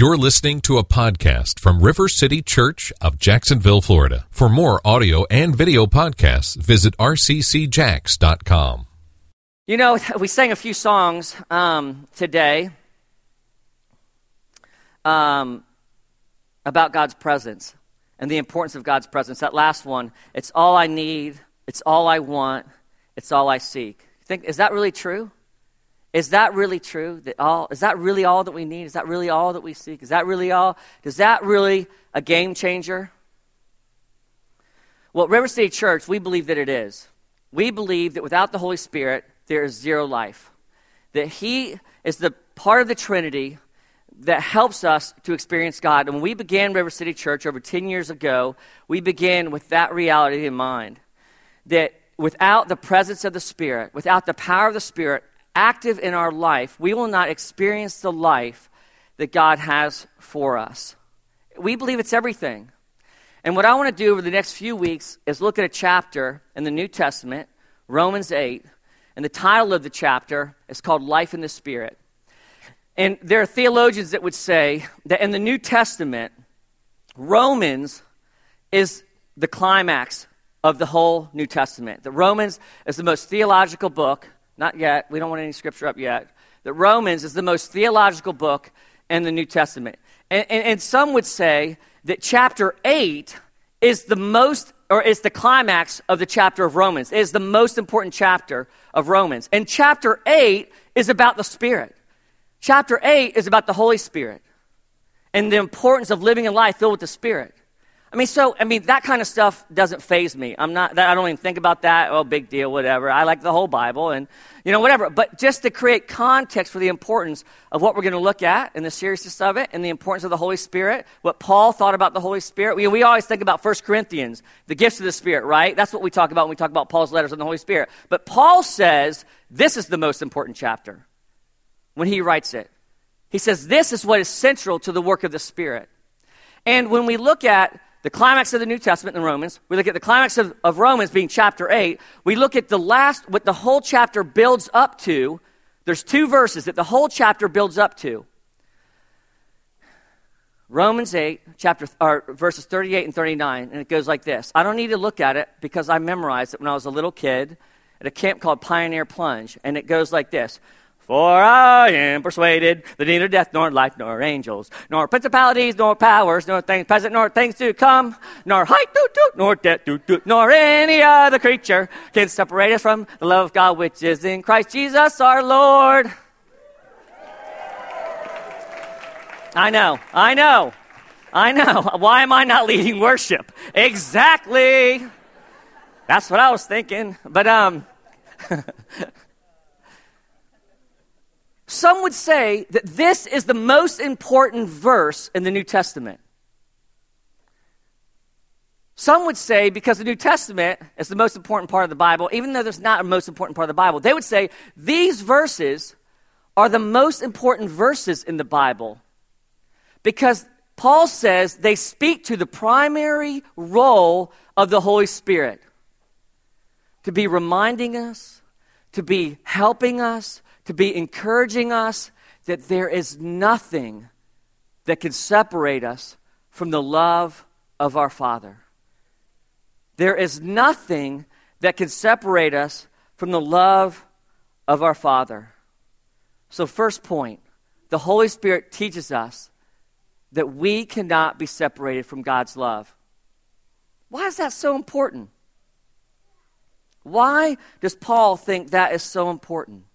You're listening to a podcast from River City Church of Jacksonville, Florida. For more audio and video podcasts, visit rccjax.com. You know, we sang a few songs today about God's presence and the importance of God's presence. That last one, it's all I need, it's all I want, it's all I seek. Think, is that really true? Is that really true? Is that really all that we need? Is that really all that we seek? Is that really all? Is that really a game changer? Well, at River City Church, we believe that it is. We believe that without the Holy Spirit, there is zero life. That He is the part of the Trinity that helps us to experience God. And when we began River City Church over 10 years ago, we began with that reality in mind. That without the presence of the Spirit, without the power of the Spirit, active in our life, we will not experience the life that God has for us. We believe it's everything. And what I want to do over the next few weeks is look at a chapter in the New Testament, Romans 8, and the title of the chapter is called Life in the Spirit. And there are theologians that would say that in the New Testament, Romans is the climax of the whole New Testament. That Romans is the most theological book. Not yet. We don't want any scripture up yet. That Romans is the most theological book in the New Testament. And some would say that chapter 8 is the most, or is the climax of the chapter of Romans. It is the most important chapter of Romans. And chapter 8 is about the Spirit. Chapter 8 is about the Holy Spirit and the importance of living a life filled with the Spirit. So that kind of stuff doesn't faze me. I don't even think about that. Oh, big deal, whatever. I like the whole Bible and, whatever. But just to create context for the importance of what we're going to look at and the seriousness of it and the importance of the Holy Spirit, what Paul thought about the Holy Spirit. We always think about 1 Corinthians, the gifts of the Spirit, right? That's what we talk about when we talk about Paul's letters on the Holy Spirit. But Paul says this is the most important chapter when he writes it. He says this is what is central to the work of the Spirit. And when we look at the climax of the New Testament in Romans, we look at the climax of Romans being chapter 8. We look at what the whole chapter builds up to. There's two verses that the whole chapter builds up to. Romans 8, verses 38 and 39, and it goes like this. I don't need to look at it because I memorized it when I was a little kid at a camp called Pioneer Plunge, and it goes like this. For I am persuaded that neither death, nor life, nor angels, nor principalities, nor powers, nor things present, nor things to come, nor height, nor depth, nor any other creature can separate us from the love of God which is in Christ Jesus our Lord. I know. Why am I not leading worship? Exactly. That's what I was thinking. But, some would say that this is the most important verse in the New Testament. Some would say, because the New Testament is the most important part of the Bible, even though there's not a most important part of the Bible, they would say these verses are the most important verses in the Bible because Paul says they speak to the primary role of the Holy Spirit, to be reminding us, to be helping us, to be encouraging us that there is nothing that can separate us from the love of our Father. There is nothing that can separate us from the love of our Father. So first point, the Holy Spirit teaches us that we cannot be separated from God's love. Why is that so important? Why does Paul think that is so important?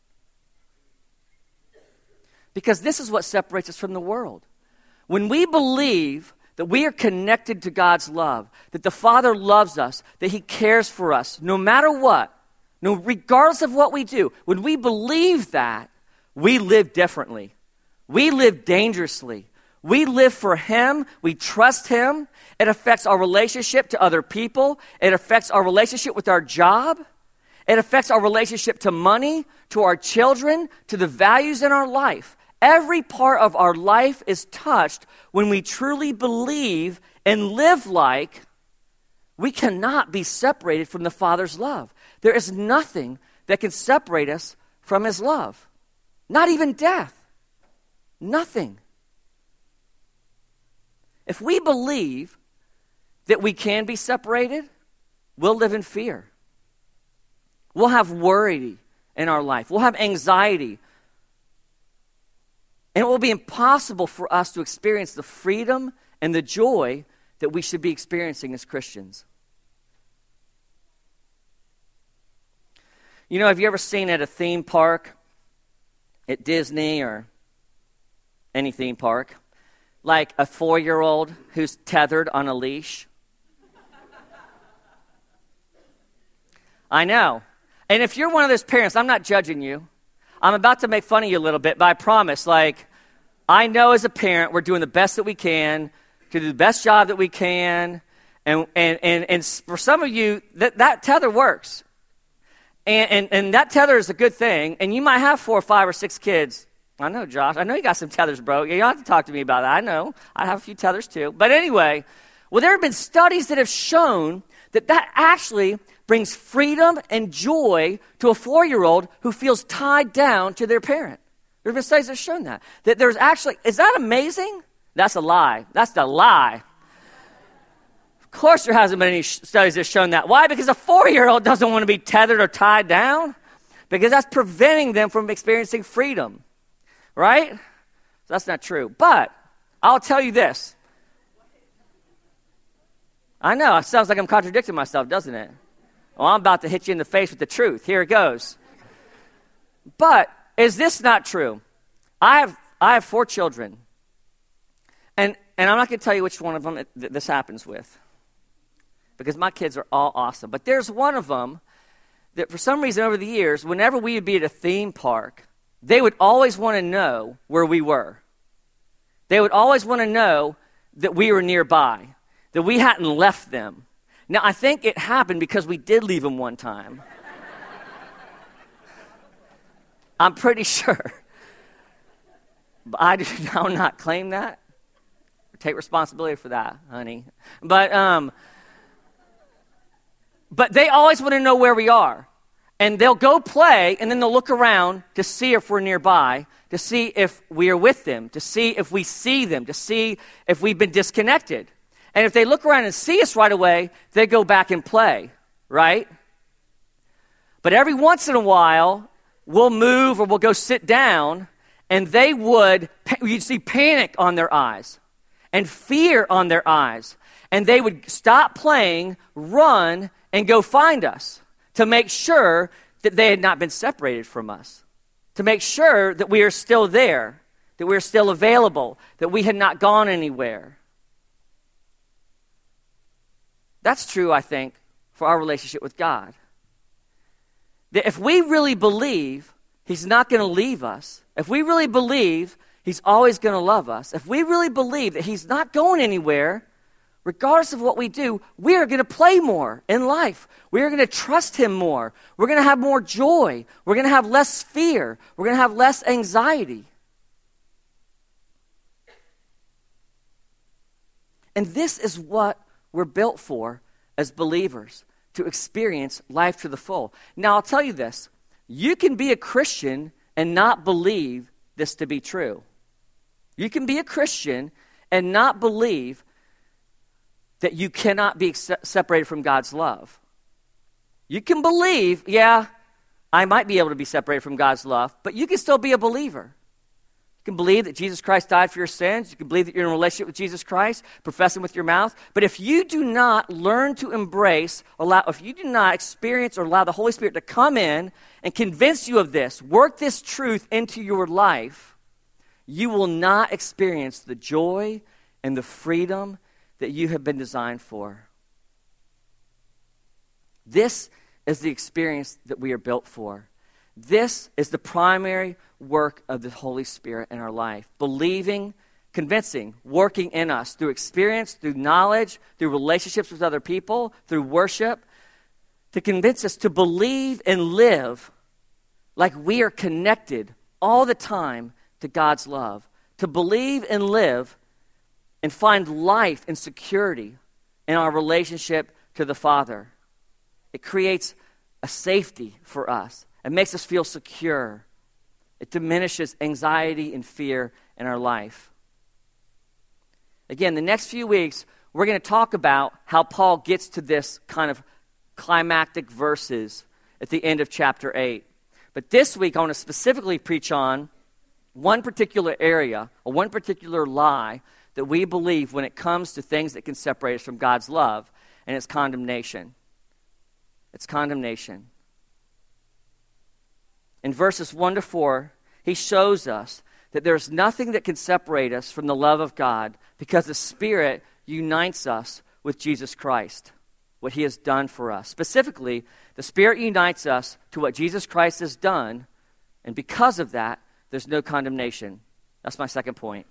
Because this is what separates us from the world. When we believe that we are connected to God's love, that the Father loves us, that He cares for us, no matter what, regardless of what we do, when we believe that, we live differently. We live dangerously. We live for Him. We trust Him. It affects our relationship to other people. It affects our relationship with our job. It affects our relationship to money, to our children, to the values in our life. Every part of our life is touched when we truly believe and live like we cannot be separated from the Father's love. There is nothing that can separate us from His love. Not even death. Nothing. If we believe that we can be separated, we'll live in fear. We'll have worry in our life. We'll have anxiety. And it will be impossible for us to experience the freedom and the joy that we should be experiencing as Christians. You know, have you ever seen at a theme park, at Disney or any theme park, like a 4-year-old who's tethered on a leash? I know. And if you're one of those parents, I'm not judging you. I'm about to make fun of you a little bit, but I promise, like, I know as a parent we're doing the best that we can, to do the best job that we can, and for some of you, that tether works. And that tether is a good thing, and you might have 4 or 5 or 6 kids. I know, Josh. I know you got some tethers, bro. You don't have to talk to me about that. I know. I have a few tethers, too. But anyway, well, there have been studies that have shown that actually brings freedom and joy to a 4-year-old who feels tied down to their parent. There have been studies that have shown that. That there's actually, is that amazing? That's a lie. That's the lie. Of course there hasn't been any studies that have shown that. Why? Because a 4-year-old doesn't want to be tethered or tied down. Because that's preventing them from experiencing freedom. Right? So that's not true. But I'll tell you this. I know, it sounds like I'm contradicting myself, doesn't it? Well, I'm about to hit you in the face with the truth. Here it goes. But is this not true? I have 4 children. And I'm not going to tell you which one of them this happens with. Because my kids are all awesome. But there's one of them that for some reason over the years, whenever we would be at a theme park, they would always want to know where we were. They would always want to know that we were nearby, that we hadn't left them. Now, I think it happened because we did leave them one time. I'm pretty sure. But I do now not claim that. Take responsibility for that, honey. But they always want to know where we are. And they'll go play, and then they'll look around to see if we're nearby, to see if we are with them, to see if we see them, to see if we've been disconnected. And if they look around and see us right away, they go back and play, right? But every once in a while, we'll move or we'll go sit down, and you'd see panic on their eyes and fear on their eyes. And they would stop playing, run, and go find us, to make sure that they had not been separated from us, to make sure that we are still there, that we are still available, that we had not gone anywhere. That's true, I think, for our relationship with God. That if we really believe He's not going to leave us, if we really believe He's always going to love us, if we really believe that He's not going anywhere, regardless of what we do, we are going to play more in life. We are going to trust Him more. We're going to have more joy. We're going to have less fear. We're going to have less anxiety. And this is what we're built for as believers, to experience life to the full. Now, I'll tell you this. You can be a Christian and not believe this to be true. You can be a Christian and not believe that you cannot be separated from God's love. You can believe, yeah, I might be able to be separated from God's love, but you can still be a believer. You can believe that Jesus Christ died for your sins. You can believe that you're in a relationship with Jesus Christ, profess Him with your mouth. But if you do not learn to if you do not experience or allow the Holy Spirit to come in and convince you of this, work this truth into your life, you will not experience the joy and the freedom that you have been designed for. This is the experience that we are built for. This is the primary work of the Holy Spirit in our life. Believing, convincing, working in us through experience, through knowledge, through relationships with other people, through worship, to convince us to believe and live like we are connected all the time to God's love. To believe and live and find life and security in our relationship to the Father. It creates a safety for us. It makes us feel secure. It diminishes anxiety and fear in our life. Again, the next few weeks, we're going to talk about how Paul gets to this kind of climactic verses at the end of chapter 8. But this week, I want to specifically preach on one particular area, or one particular lie that we believe when it comes to things that can separate us from God's love, and it's condemnation. It's condemnation. In verses 1 to 4, he shows us that there's nothing that can separate us from the love of God because the Spirit unites us with Jesus Christ, what he has done for us. Specifically, the Spirit unites us to what Jesus Christ has done, and because of that, there's no condemnation. That's my second point.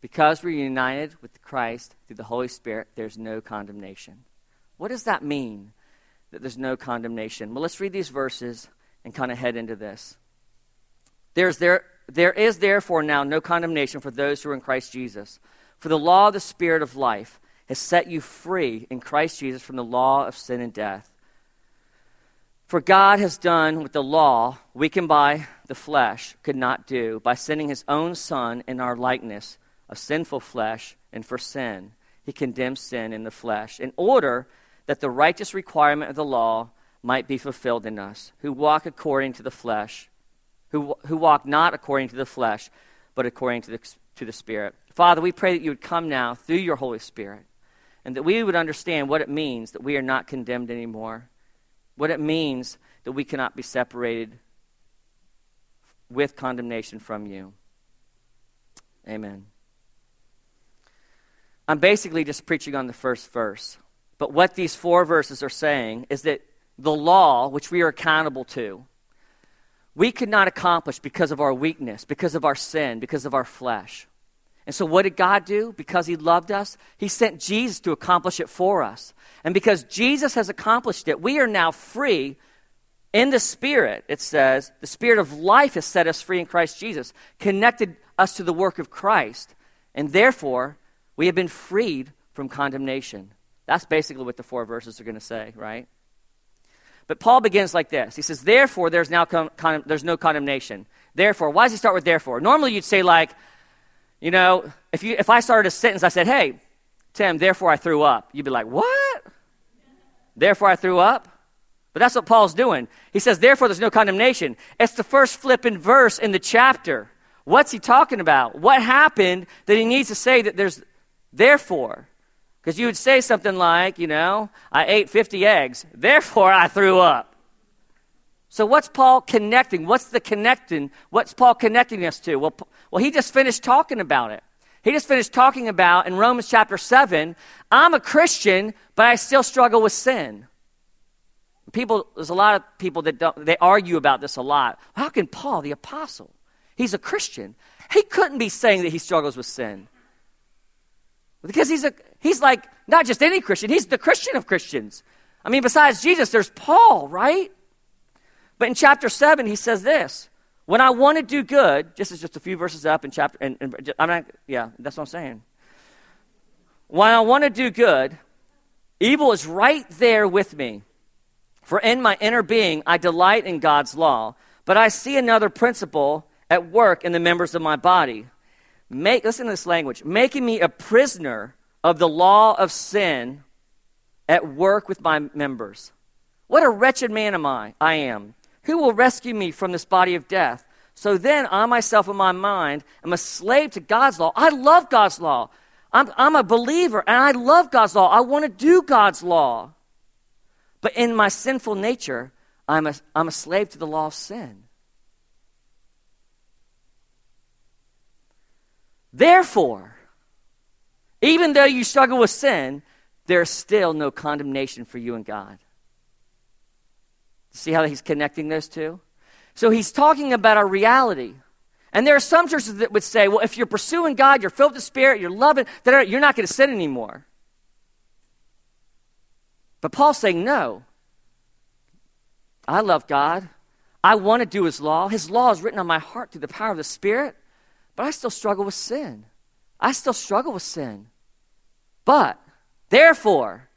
Because we're united with Christ through the Holy Spirit, there's no condemnation. What does that mean, that there's no condemnation? Well, let's read these verses and kind of head into this. There is therefore now no condemnation for those who are in Christ Jesus. For the law of the Spirit of life has set you free in Christ Jesus from the law of sin and death. For God has done what the law, weakened by the flesh, could not do by sending his own Son in our likeness of sinful flesh, and for sin, he condemned sin in the flesh, in order that the righteous requirement of the law might be fulfilled in us, who walk according to the flesh, who walk not according to the flesh, but according to the Spirit. Father, we pray that you would come now through your Holy Spirit, and that we would understand what it means that we are not condemned anymore, what it means that we cannot be separated with condemnation from you. Amen. I'm basically just preaching on the first verse, but what these four verses are saying is that the law, which we are accountable to, we could not accomplish because of our weakness, because of our sin, because of our flesh. And so what did God do? Because he loved us, he sent Jesus to accomplish it for us. And because Jesus has accomplished it, we are now free in the Spirit. It says, the Spirit of life has set us free in Christ Jesus, connected us to the work of Christ. And therefore, we have been freed from condemnation. That's basically what the four verses are going to say, right? But Paul begins like this. He says, therefore, there's no condemnation. Therefore, why does he start with therefore? Normally you'd say like, you know, if I started a sentence, I said, hey, Tim, therefore I threw up. You'd be like, what? Therefore I threw up? But that's what Paul's doing. He says, therefore there's no condemnation. It's the first flipping verse in the chapter. What's he talking about? What happened that he needs to say that there's therefore? Because you would say something like, you know, I ate 50 eggs, therefore I threw up. So what's Paul connecting? What's Paul connecting us to? Well, he just finished talking about it. He just finished talking about, in Romans chapter 7, I'm a Christian, but I still struggle with sin. There's a lot of people they argue about this a lot. How can Paul, the apostle, he's a Christian, he couldn't be saying that he struggles with sin. Because he's like not just any Christian, he's the Christian of Christians. I mean, besides Jesus, there's Paul, right? But in chapter 7, he says this, when I want to do good, this is just a few verses up in chapter, and I'm not, yeah, that's what I'm saying. When I want to do good, evil is right there with me. For in my inner being, I delight in God's law, but I see another principle at work in the members of my body. Listen to this language, making me a prisoner of the law of sin at work with my members. What a wretched man am I? I am. Who will rescue me from this body of death? So then I myself in my mind am a slave to God's law. I love God's law. I'm a believer and I love God's law. I want to do God's law. But in my sinful nature, I'm a slave to the law of sin. Therefore, even though you struggle with sin, there's still no condemnation for you in God. See how he's connecting those two? So he's talking about our reality. And there are some churches that would say, well, if you're pursuing God, you're filled with the Spirit, you're loving, you're not going to sin anymore. But Paul's saying, no. I love God. I want to do his law. His law is written on my heart through the power of the Spirit. But I still struggle with sin. I still struggle with sin. But, therefore,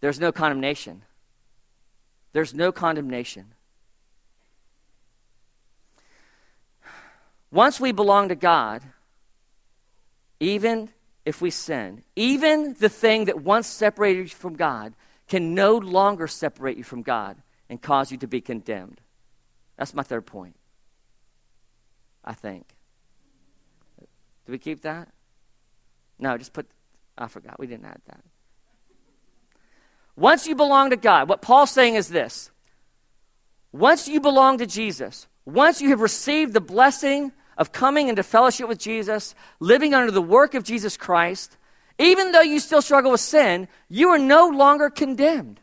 there's no condemnation. There's no condemnation. Once we belong to God, even if we sin, even the thing that once separated you from God can no longer separate you from God and cause you to be condemned. That's my third point, I think. Did we keep that? No, just put, I forgot, we didn't add that. Once you belong to God, what Paul's saying is this. Once you belong to Jesus, once you have received the blessing of coming into fellowship with Jesus, living under the work of Jesus Christ, even though you still struggle with sin, you are no longer condemned.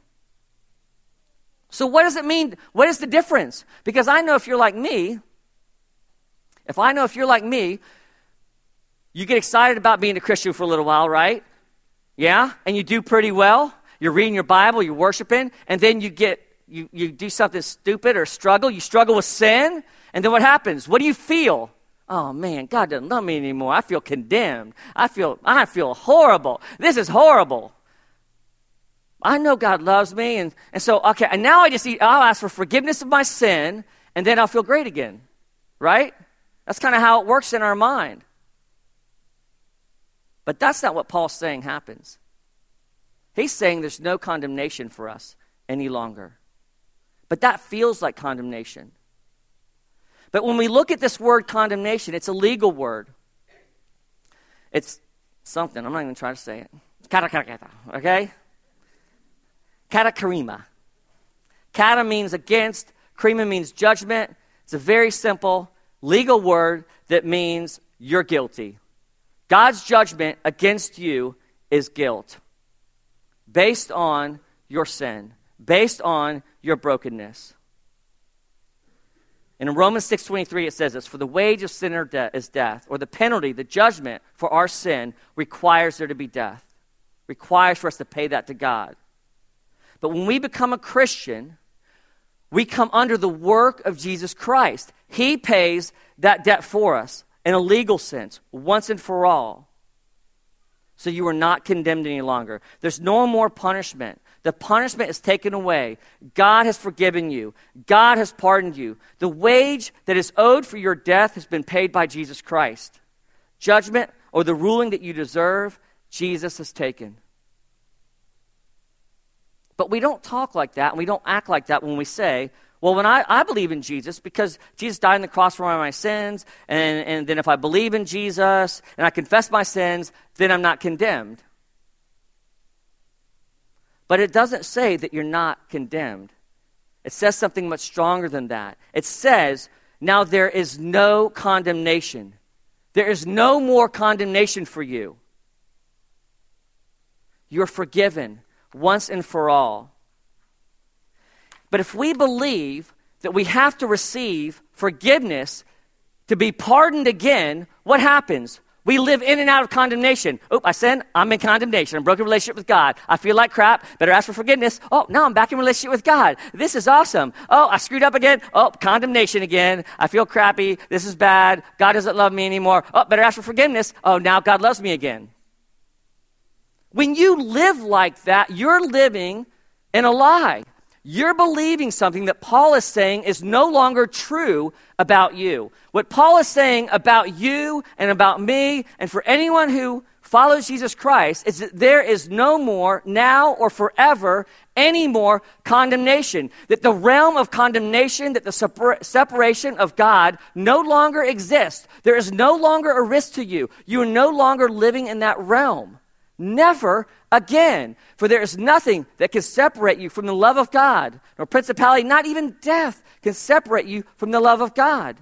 So what does it mean? What is the difference? Because I know if you're like me, you get excited about being a Christian for a little while, right? Yeah? And you do pretty well. You're reading your Bible, you're worshiping, and then you do something stupid or struggle. You struggle with sin, and then what happens? What do you feel? Oh, man, God doesn't love me anymore. I feel condemned. I feel horrible. This is horrible. I know God loves me, and so, okay, and now I'll ask for forgiveness of my sin, and then I'll feel great again, right? That's kind of how it works in our mind. But that's not what Paul's saying happens. He's saying there's no condemnation for us any longer. But that feels like condemnation. But when we look at this word condemnation, it's a legal word. It's something. I'm not even trying to say it. Kata, okay? Kata karima. Kata means against. Karima means judgment. It's a very simple legal word that means you're guilty. God's judgment against you is guilt based on your sin, based on your brokenness. And in Romans 6:23, it says this, for the wage of sin is death, or the penalty, the judgment for our sin requires there to be death, requires for us to pay that to God. But when we become a Christian, we come under the work of Jesus Christ. He pays that debt for us in a legal sense, once and for all. So you are not condemned any longer. There's no more punishment. The punishment is taken away. God has forgiven you. God has pardoned you. The wage that is owed for your death has been paid by Jesus Christ. Judgment, or the ruling that you deserve, Jesus has taken. But we don't talk like that, and we don't act like that when we say, well, when I believe in Jesus because Jesus died on the cross for all my sins, and then if I believe in Jesus and I confess my sins, then I'm not condemned. But it doesn't say that you're not condemned. It says something much stronger than that. It says, now there is no condemnation. There is no more condemnation for you. You're forgiven once and for all. But if we believe that we have to receive forgiveness to be pardoned again, what happens? We live in and out of condemnation. Oh, I sin. I'm in condemnation. I'm broken relationship with God. I feel like crap. Better ask for forgiveness. Oh, now I'm back in relationship with God. This is awesome. Oh, I screwed up again. Oh, condemnation again. I feel crappy. This is bad. God doesn't love me anymore. Oh, better ask for forgiveness. Oh, now God loves me again. When you live like that, you're living in a lie. You're believing something that Paul is saying is no longer true about you. What Paul is saying about you and about me and for anyone who follows Jesus Christ is that there is no more now or forever any more condemnation. That the realm of condemnation, that the separation of God no longer exists. There is no longer a risk to you. You are no longer living in that realm. Never again, for there is nothing that can separate you from the love of God, nor principality, not even death, can separate you from the love of God.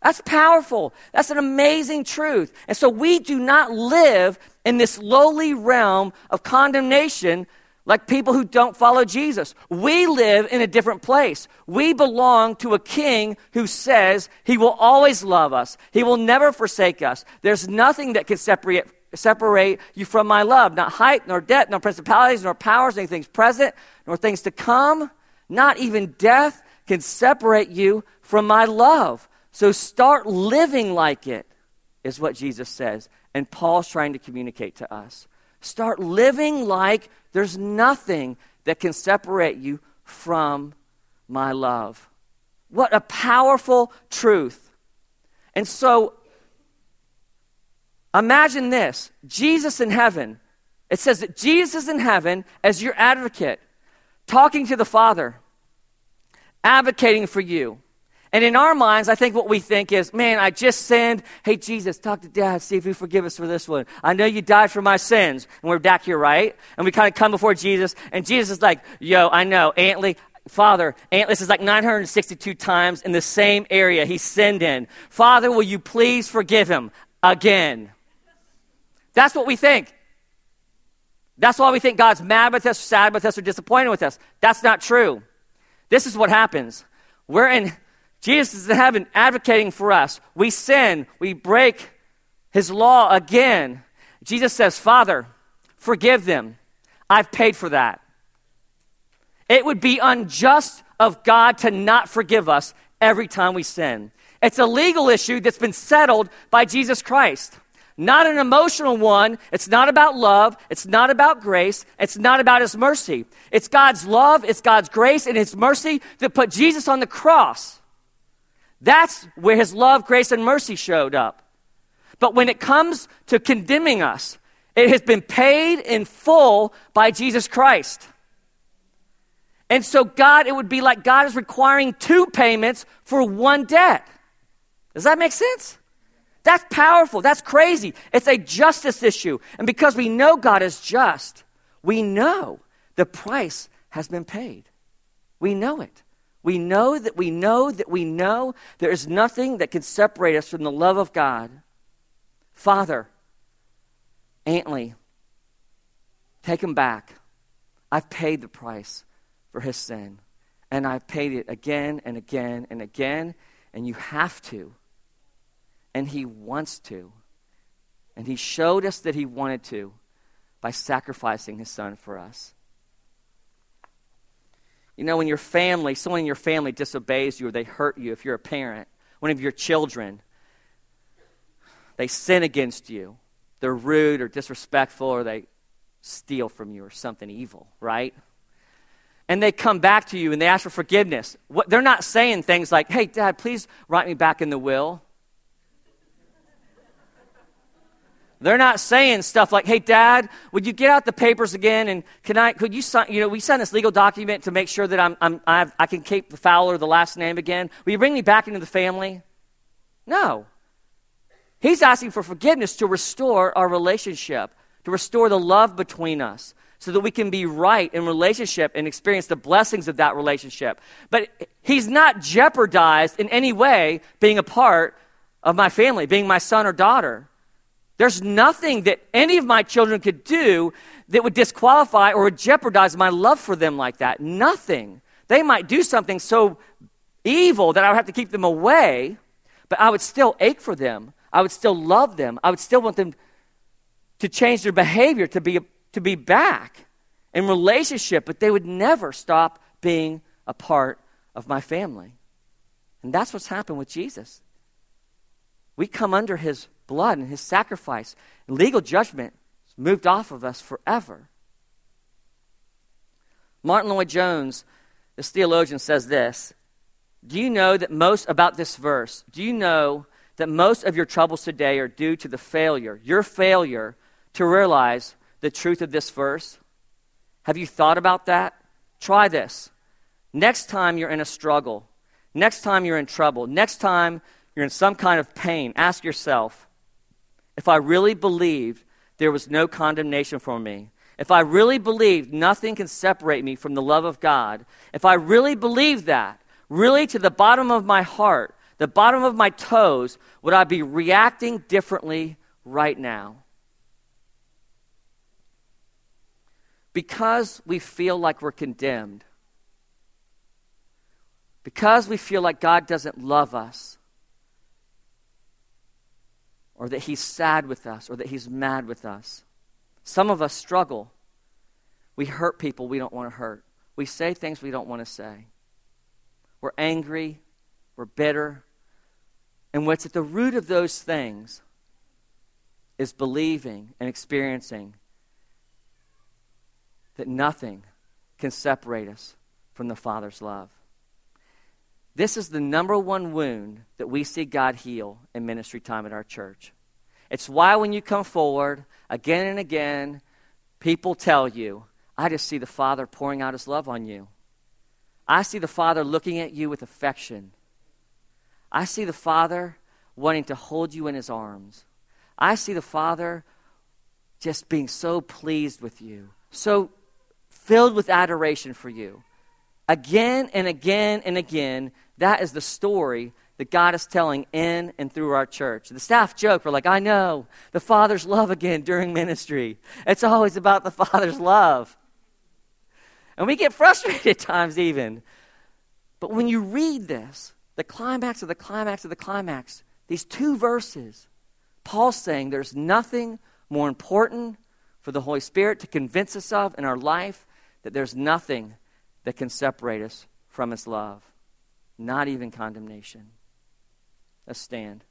That's powerful. That's an amazing truth. And so we do not live in this lowly realm of condemnation like people who don't follow Jesus. We live in a different place. We belong to a king who says he will always love us. He will never forsake us. There's nothing that can separate you from my love, not height, nor depth, nor principalities, nor powers, nor things present, nor things to come. Not even death can separate you from my love. So start living like it, is what Jesus says. And Paul's trying to communicate to us. Start living like there's nothing that can separate you from my love. What a powerful truth. And so imagine this. Jesus in heaven. It says that Jesus in heaven as your advocate, talking to the Father, advocating for you. And in our minds, I think what we think is, man, I just sinned. Hey, Jesus, talk to Dad, see if you forgive us for this one. I know you died for my sins. And we're back here, right? And we kind of come before Jesus. And Jesus is like, yo, I know, Antley, Father, this is like 962 times in the same area he sinned in. Father, will you please forgive him again? That's what we think. That's why we think God's mad with us, sad with us, or disappointed with us. That's not true. This is what happens. Jesus is in heaven advocating for us. We sin. We break his law again. Jesus says, Father, forgive them. I've paid for that. It would be unjust of God to not forgive us every time we sin. It's a legal issue that's been settled by Jesus Christ. Not an emotional one. It's not about love. It's not about grace. It's not about his mercy. It's God's love, it's God's grace, and his mercy that put Jesus on the cross. That's where his love, grace, and mercy showed up. But when it comes to condemning us, it has been paid in full by Jesus Christ. And so it would be like God is requiring two payments for one debt. Does that make sense? That's powerful. That's crazy. It's a justice issue. And because we know God is just, we know the price has been paid. We know it. We know that we know that we know there is nothing that can separate us from the love of God. Father, Antley, take him back. I've paid the price for his sin. And I've paid it again and again and again. And you have to. And he wants to. And he showed us that he wanted to by sacrificing his son for us. You know, when your family, someone in your family disobeys you or they hurt you, if you're a parent, one of your children, they sin against you. They're rude or disrespectful or they steal from you or something evil, right? And they come back to you and they ask for forgiveness. They're not saying things like, hey, Dad, please write me back in the will. They're not saying stuff like, hey, Dad, would you get out the papers again? And could you sign, we signed this legal document to make sure that I can keep the Fowler, the last name again. Will you bring me back into the family? No. He's asking for forgiveness to restore our relationship, to restore the love between us so that we can be right in relationship and experience the blessings of that relationship. But he's not jeopardized in any way being a part of my family, being my son or daughter. There's nothing that any of my children could do that would disqualify or would jeopardize my love for them like that. Nothing. They might do something so evil that I would have to keep them away, but I would still ache for them. I would still love them. I would still want them to change their behavior, to be back in relationship, but they would never stop being a part of my family. And that's what's happened with Jesus. We come under his blood and his sacrifice, and legal judgment is moved off of us forever. Martin Lloyd-Jones, this theologian, says this. Do you know that most of your troubles today are due to your failure to realize the truth of this verse? Have you thought about that? Try this. Next time you're in a struggle, next time you're in trouble, next time you're in some kind of pain, ask yourself, if I really believed there was no condemnation for me, if I really believed nothing can separate me from the love of God, if I really believed that, really to the bottom of my heart, the bottom of my toes, would I be reacting differently right now? Because we feel like we're condemned, because we feel like God doesn't love us, or that he's sad with us, or that he's mad with us. Some of us struggle. We hurt people we don't want to hurt. We say things we don't want to say. We're angry. We're bitter. And what's at the root of those things is believing and experiencing that nothing can separate us from the Father's love. This is the number one wound that we see God heal in ministry time at our church. It's why when you come forward again and again, people tell you, I just see the Father pouring out his love on you. I see the Father looking at you with affection. I see the Father wanting to hold you in his arms. I see the Father just being so pleased with you, so filled with adoration for you. Again and again and again, that is the story that God is telling in and through our church. The staff joke, we're like, I know, the Father's love again during ministry. It's always about the Father's love. And we get frustrated at times even. But when you read this, the climax of the climax of the climax, these two verses, Paul's saying there's nothing more important for the Holy Spirit to convince us of in our life, that there's nothing that can separate us from his love, not even condemnation. Let's stand.